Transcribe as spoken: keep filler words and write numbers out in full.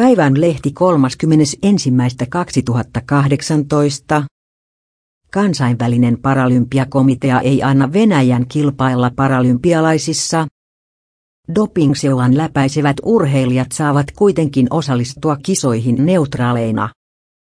Päivän lehti kolmaskymmenesensimmäinen toukokuuta kaksituhattakahdeksantoista. Kansainvälinen paralympiakomitea ei anna Venäjän kilpailla paralympialaisissa. Dopingseulan läpäisevät urheilijat saavat kuitenkin osallistua kisoihin neutraaleina.